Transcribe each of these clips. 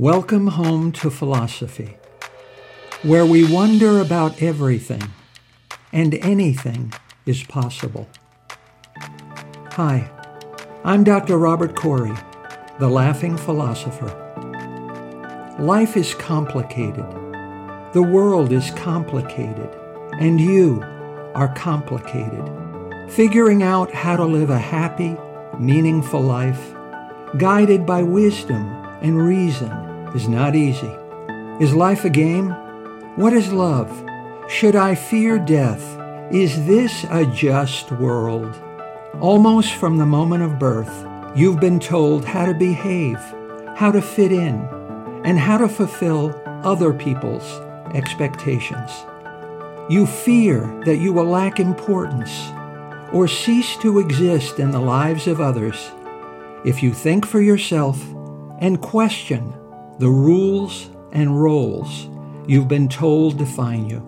Welcome home to philosophy, where we wonder about everything, and anything is possible. Hi, I'm Dr. Robert Corey, the Laughing Philosopher. Life is complicated. The world is complicated, and you are complicated. Figuring out how to live a happy, meaningful life, guided by wisdom and reason, is not easy. Is life a game? What is love? Should I fear death? Is this a just world? Almost from the moment of birth, you've been told how to behave, how to fit in, and how to fulfill other people's expectations. You fear that you will lack importance or cease to exist in the lives of others if you think for yourself and question the rules and roles you've been told define you.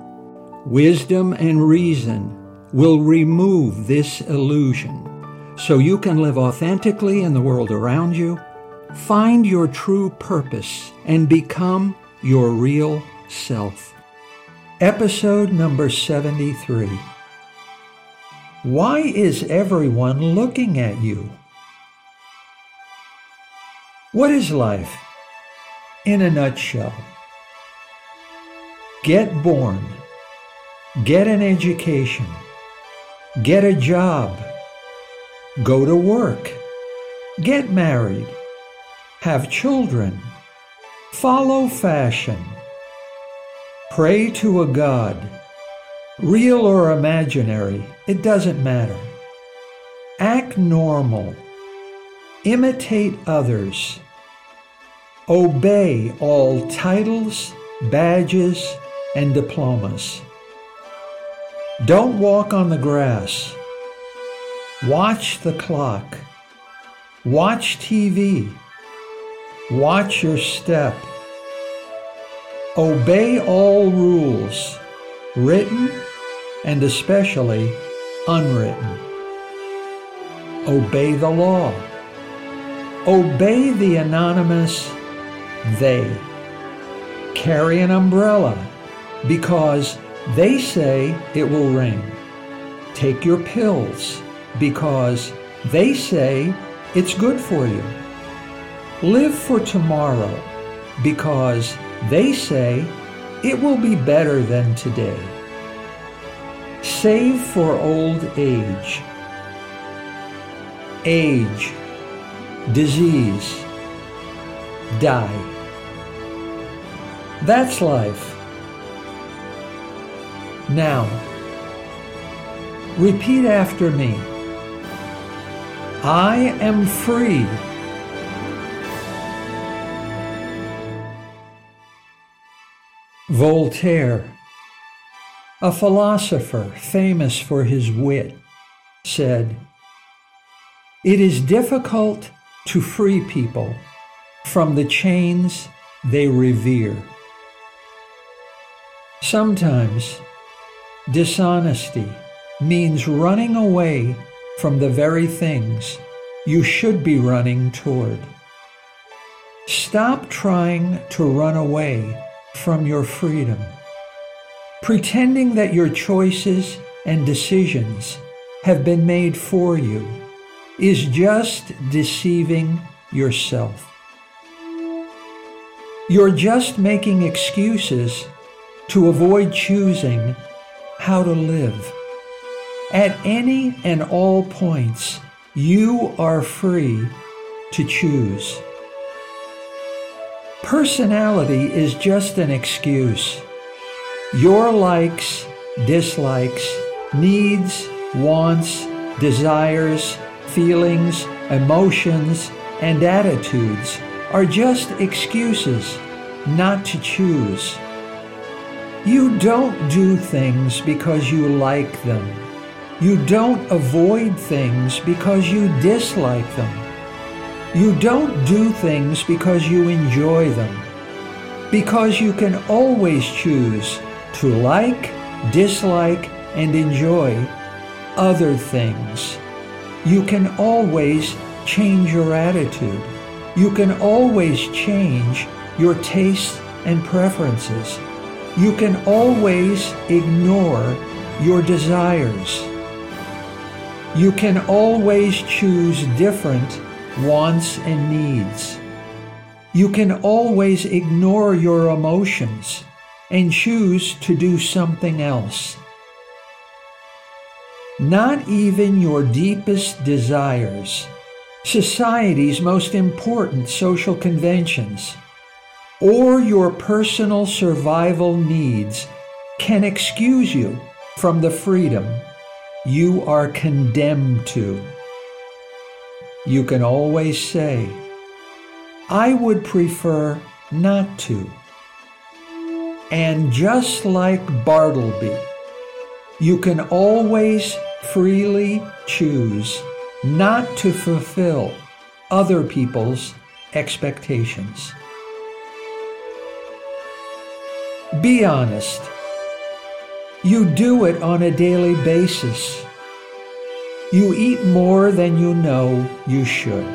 Wisdom and reason will remove this illusion so you can live authentically in the world around you, find your true purpose, and become your real self. Episode number 73. Why is everyone looking at you? What is life? In a nutshell, get born, get an education, get a job, go to work, get married, have children, follow fashion, pray to a god, real or imaginary, it doesn't matter. Act normal. Imitate others. Obey all titles, badges, and diplomas. Don't walk on the grass. Watch the clock. Watch TV. Watch your step. Obey all rules, written and especially unwritten. Obey the law. Obey the anonymous they. Carry an umbrella because they say it will rain. Take your pills because they say it's good for you. Live for tomorrow because they say it will be better than today. Save for old age. Age. Disease. Die. That's life. Now, repeat after me. I am free. Voltaire, a philosopher famous for his wit, said, "It is difficult to free people from the chains they revere." Sometimes dishonesty means running away from the very things you should be running toward. Stop trying to run away from your freedom, pretending that your choices and decisions have been made for you is just deceiving yourself. You're just making excuses to avoid choosing how to live. At any and all points, you are free to choose. Personality is just an excuse. Your likes, dislikes, needs, wants, desires, feelings, emotions, and attitudes are just excuses not to choose. You don't do things because you like them. You don't avoid things because you dislike them. You don't do things because you enjoy them, because you can always choose to like, dislike, and enjoy other things. You can always change your attitude. You can always change your tastes and preferences. You can always ignore your desires. You can always choose different wants and needs. You can always ignore your emotions and choose to do something else. Not even your deepest desires, society's most important social conventions, or your personal survival needs can excuse you from the freedom you are condemned to. You can always say, I would prefer not to. And just like Bartleby, you can always freely choose not to fulfill other people's expectations. Be honest. You do it on a daily basis. You eat more than you know you should.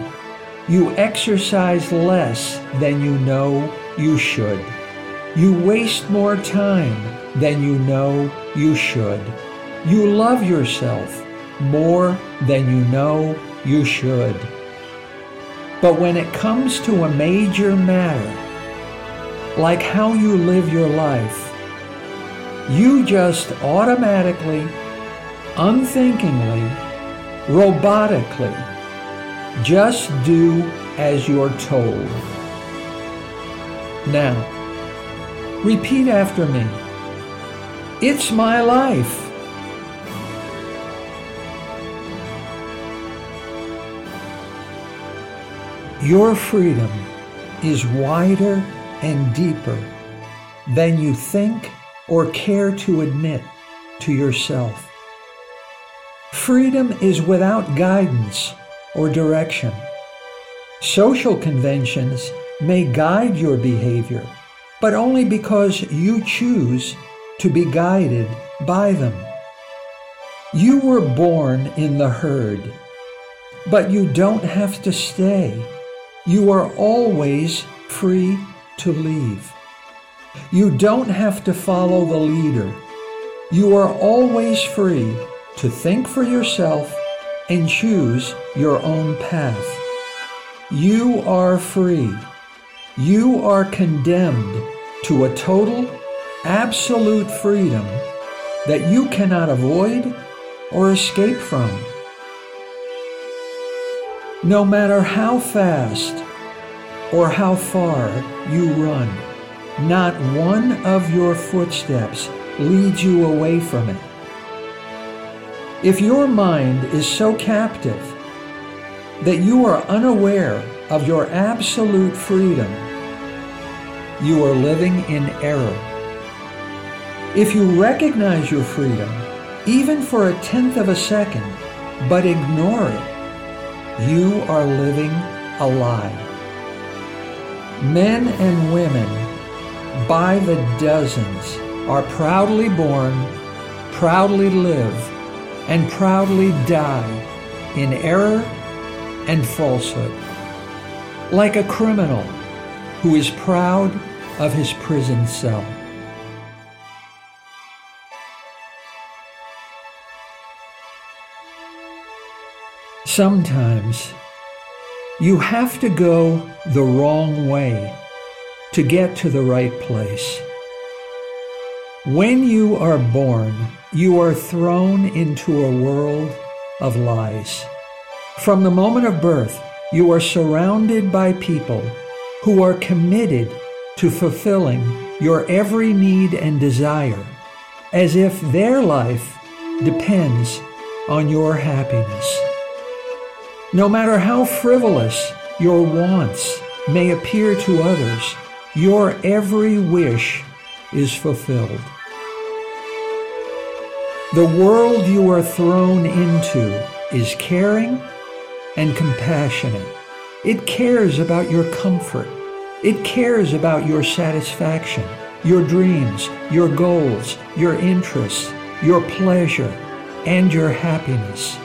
You exercise less than you know you should. You waste more time than you know you should. You love yourself more than you know you should. But when it comes to a major matter, like how you live your life, you just automatically, unthinkingly, robotically, just do as you're told. Now, repeat after me. It's my life. Your freedom is wider and deeper than you think or care to admit to yourself. Freedom is without guidance or direction. Social conventions may guide your behavior, but only because you choose to be guided by them. You were born in the herd, but you don't have to stay. You are always free to leave. You don't have to follow the leader. You are always free to think for yourself and choose your own path. You are free. You are condemned to a total, absolute freedom that you cannot avoid or escape from. No matter how fast or how far you run, not one of your footsteps leads you away from it. If your mind is so captive that you are unaware of your absolute freedom, you are living in error. If you recognize your freedom, even for a tenth of a second, but ignore it, you are living a lie. Men and women by the dozens are proudly born, proudly live, and proudly die in error and falsehood, like a criminal who is proud of his prison cell. Sometimes you have to go the wrong way to get to the right place. When you are born, you are thrown into a world of lies. From the moment of birth, you are surrounded by people who are committed to fulfilling your every need and desire, as if their life depends on your happiness. No matter how frivolous your wants may appear to others, your every wish is fulfilled. The world you are thrown into is caring and compassionate. It cares about your comfort. It cares about your satisfaction, your dreams, your goals, your interests, your pleasure, and your happiness.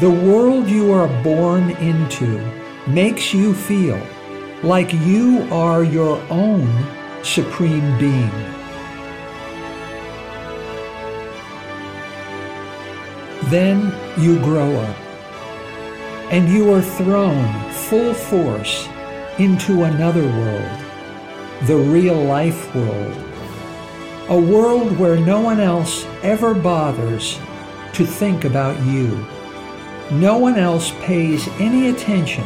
The world you are born into makes you feel like you are your own supreme being. Then you grow up, and you are thrown full force into another world, the real life world, a world where no one else ever bothers to think about you. No one else pays any attention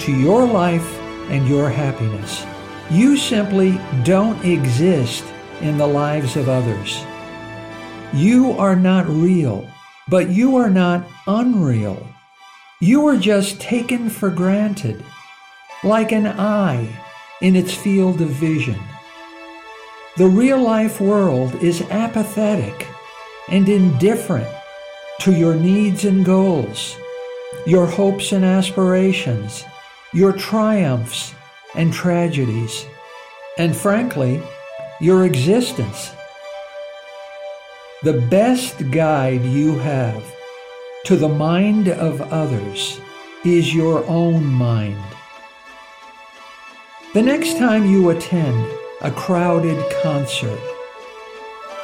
to your life and your happiness. You simply don't exist in the lives of others. You are not real, but you are not unreal. You are just taken for granted, like an eye in its field of vision. The real life world is apathetic and indifferent to your needs and goals, your hopes and aspirations, your triumphs and tragedies, and frankly, your existence. The best guide you have to the mind of others is your own mind. The next time you attend a crowded concert,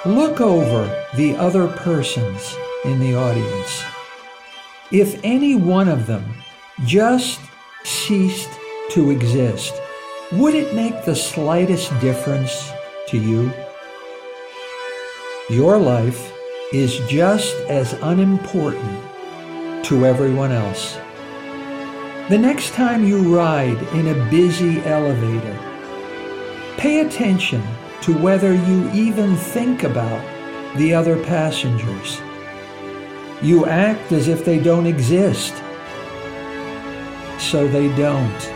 look over the other persons in the audience. If any one of them just ceased to exist, would it make the slightest difference to you? Your life is just as unimportant to everyone else. The next time you ride in a busy elevator, pay attention to whether you even think about the other passengers. You act as if they don't exist. So they don't.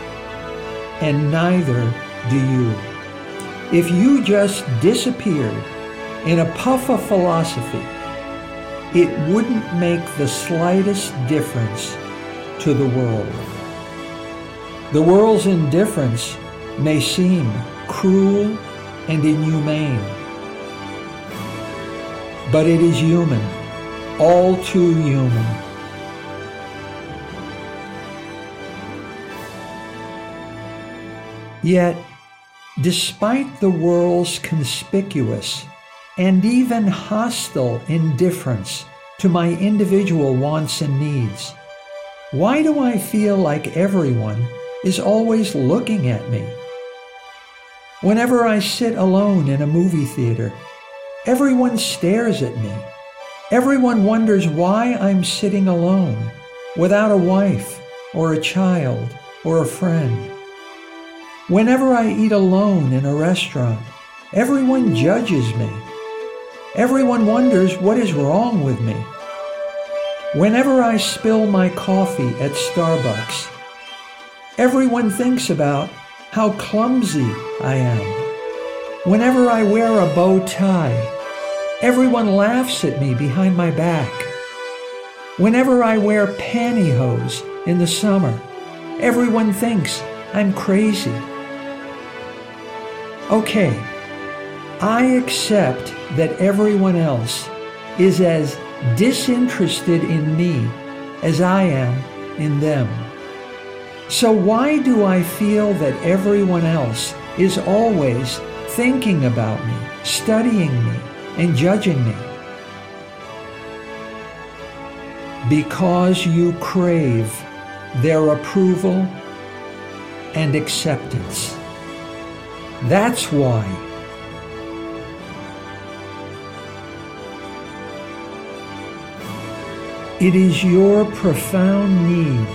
And neither do you. If you just disappeared in a puff of philosophy, it wouldn't make the slightest difference to the world. The world's indifference may seem cruel and inhumane, but it is human. All too human. Yet, despite the world's conspicuous and even hostile indifference to my individual wants and needs, why do I feel like everyone is always looking at me? Whenever I sit alone in a movie theater, everyone stares at me. Everyone wonders why I'm sitting alone, without a wife, or a child, or a friend. Whenever I eat alone in a restaurant, everyone judges me. Everyone wonders what is wrong with me. Whenever I spill my coffee at Starbucks, everyone thinks about how clumsy I am. Whenever I wear a bow tie, everyone laughs at me behind my back. Whenever I wear pantyhose in the summer, everyone thinks I'm crazy. Okay, I accept that everyone else is as disinterested in me as I am in them. So why do I feel that everyone else is always thinking about me, studying me, and judging me? Because you crave their approval and acceptance. That's why. It is your profound need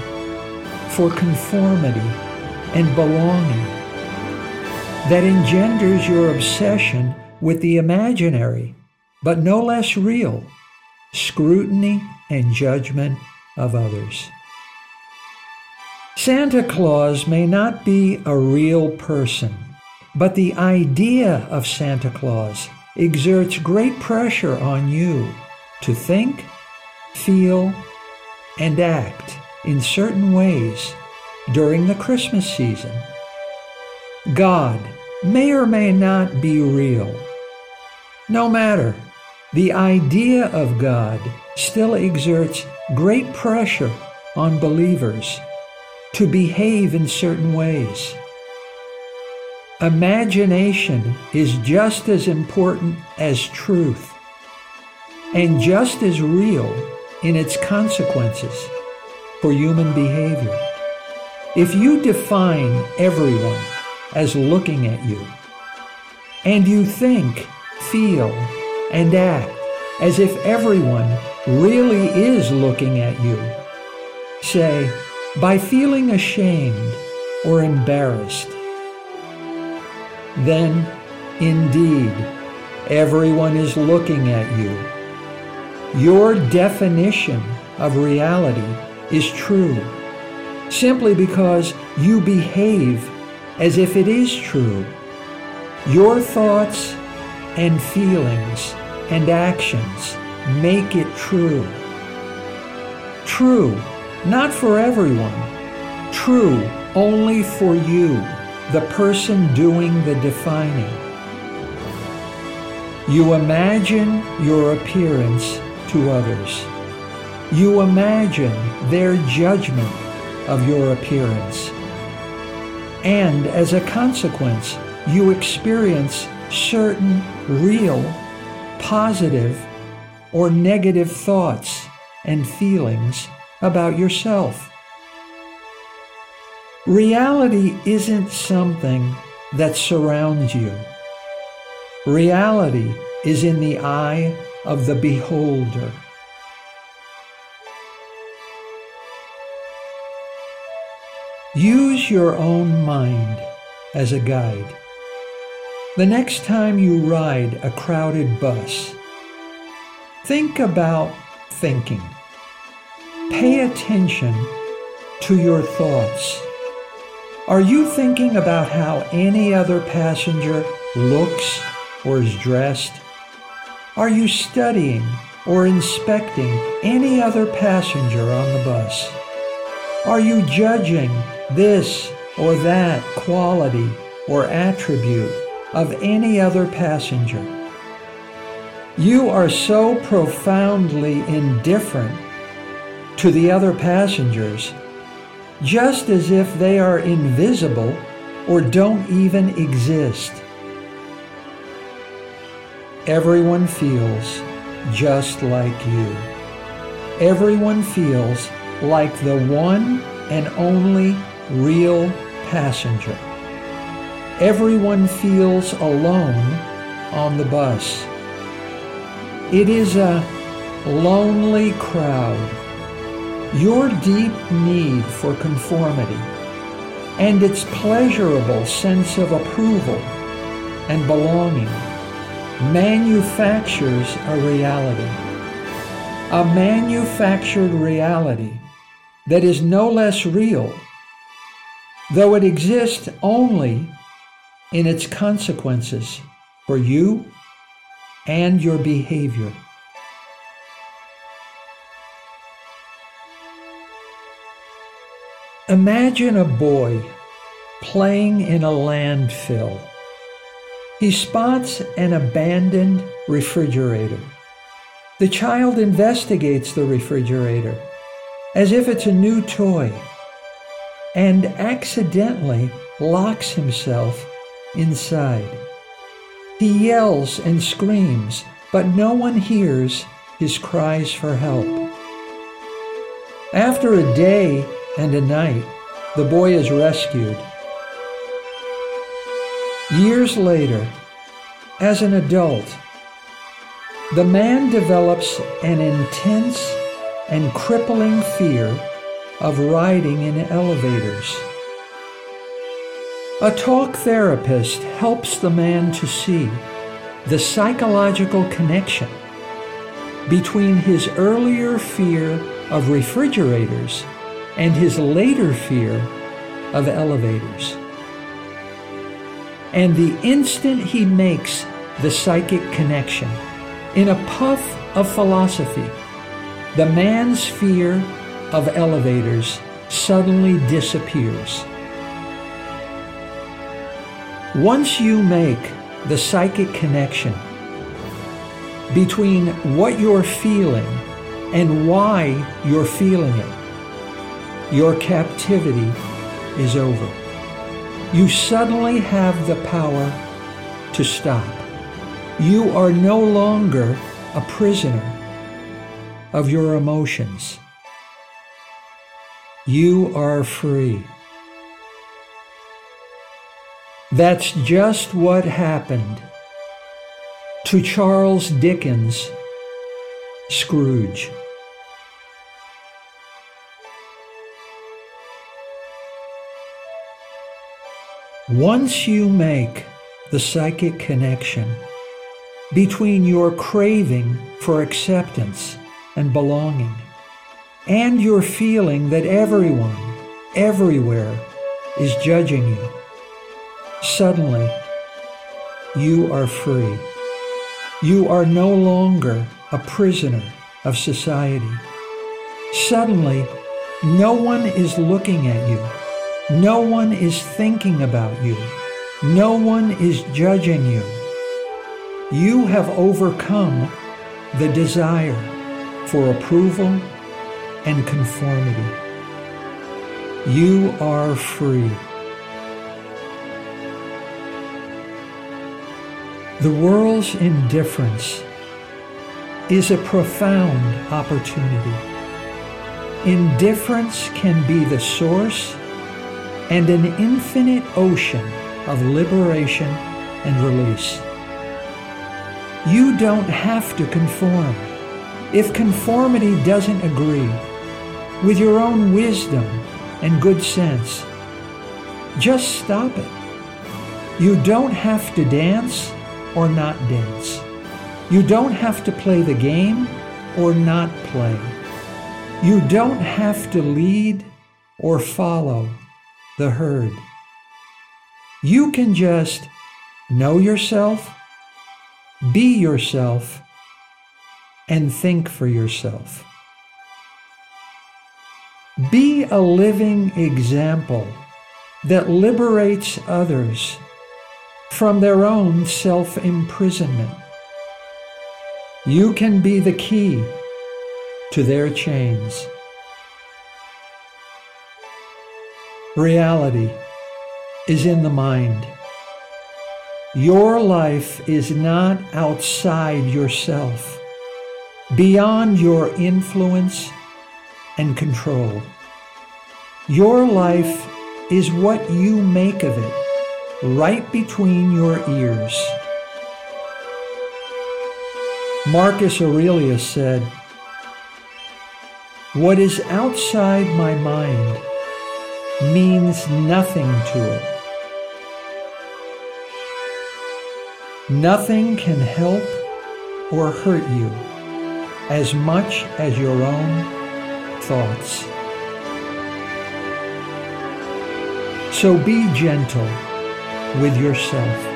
for conformity and belonging that engenders your obsession with the imaginary, but no less real, scrutiny and judgment of others. Santa Claus may not be a real person, but the idea of Santa Claus exerts great pressure on you to think, feel, and act in certain ways during the Christmas season. God may or may not be real. No matter, the idea of God still exerts great pressure on believers to behave in certain ways, Imagination is just as important as truth, and just as real in its consequences for human behavior. If you define everyone as looking at you, and you think, feel, and act as if everyone really is looking at you, say, by feeling ashamed or embarrassed, then, indeed, everyone is looking at you. Your definition of reality is true simply because you behave as if it is true. Your thoughts and feelings and actions make it true. True, not for everyone. True only for you, the person doing the defining. You imagine your appearance to others. You imagine their judgment of your appearance. And as a consequence, you experience certain real, positive, or negative thoughts and feelings about yourself. Reality isn't something that surrounds you. Reality is in the eye of the beholder. Use your own mind as a guide. The next time you ride a crowded bus, think about thinking. Pay attention to your thoughts. Are you thinking about how any other passenger looks or is dressed? Are you studying or inspecting any other passenger on the bus? Are you judging this or that quality or attribute of any other passenger? You are so profoundly indifferent to the other passengers, just as if they are invisible or don't even exist. Everyone feels just like you. Everyone feels like the one and only real passenger. Everyone feels alone on the bus. It is a lonely crowd. Your deep need for conformity and its pleasurable sense of approval and belonging manufactures a reality, a manufactured reality that is no less real, though it exists only in its consequences for you and your behavior. Imagine a boy playing in a landfill. He spots an abandoned refrigerator. The child investigates the refrigerator as if it's a new toy and accidentally locks himself inside. He yells and screams, but no one hears his cries for help. After a day and a night, the boy is rescued. Years later, as an adult, the man develops an intense and crippling fear of riding in elevators. A talk therapist helps the man to see the psychological connection between his earlier fear of refrigerators and his later fear of elevators. And the instant he makes the psychic connection, in a puff of philosophy, the man's fear of elevators suddenly disappears. Once you make the psychic connection between what you're feeling and why you're feeling it, your captivity is over. you suddenly have the power to stop. You are no longer a prisoner of your emotions. You are free. That's just what happened to Charles Dickens' Scrooge. Once you make the psychic connection between your craving for acceptance and belonging and your feeling that everyone, everywhere is judging you, suddenly you are free. You are no longer a prisoner of society. Suddenly, no one is looking at you. No one is thinking about you. No one is judging you. You have overcome the desire for approval and conformity. You are free. The world's indifference is a profound opportunity. Indifference can be the source and an infinite ocean of liberation and release. You don't have to conform. If conformity doesn't agree with your own wisdom and good sense, just stop it. You don't have to dance or not dance. You don't have to play the game or not play. You don't have to lead or follow the herd. You can just know yourself, be yourself, and think for yourself. Be a living example that liberates others from their own self-imprisonment. You can be the key to their chains. Reality is in the mind. Your life is not outside yourself, beyond your influence and control. Your life is what you make of it, right between your ears. Marcus Aurelius said, "What is outside my mind means nothing to it. Nothing can help or hurt you as much as your own thoughts." So be gentle with yourself.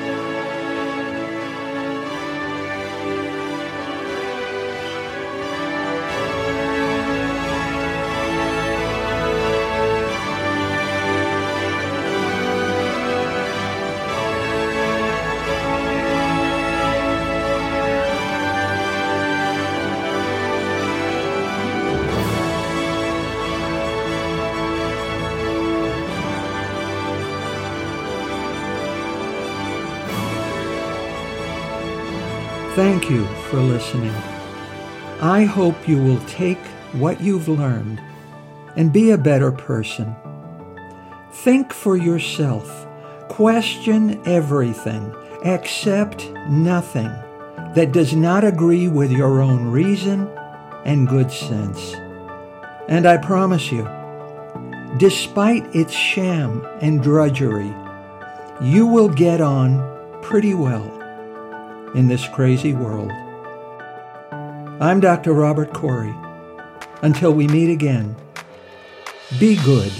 Thank you for listening. I hope you will take what you've learned and be a better person. Think for yourself. Question everything. Accept nothing that does not agree with your own reason and good sense. And I promise you, despite its sham and drudgery, you will get on pretty well in this crazy world. I'm Dr. Robert Corey. Until we meet again, be good.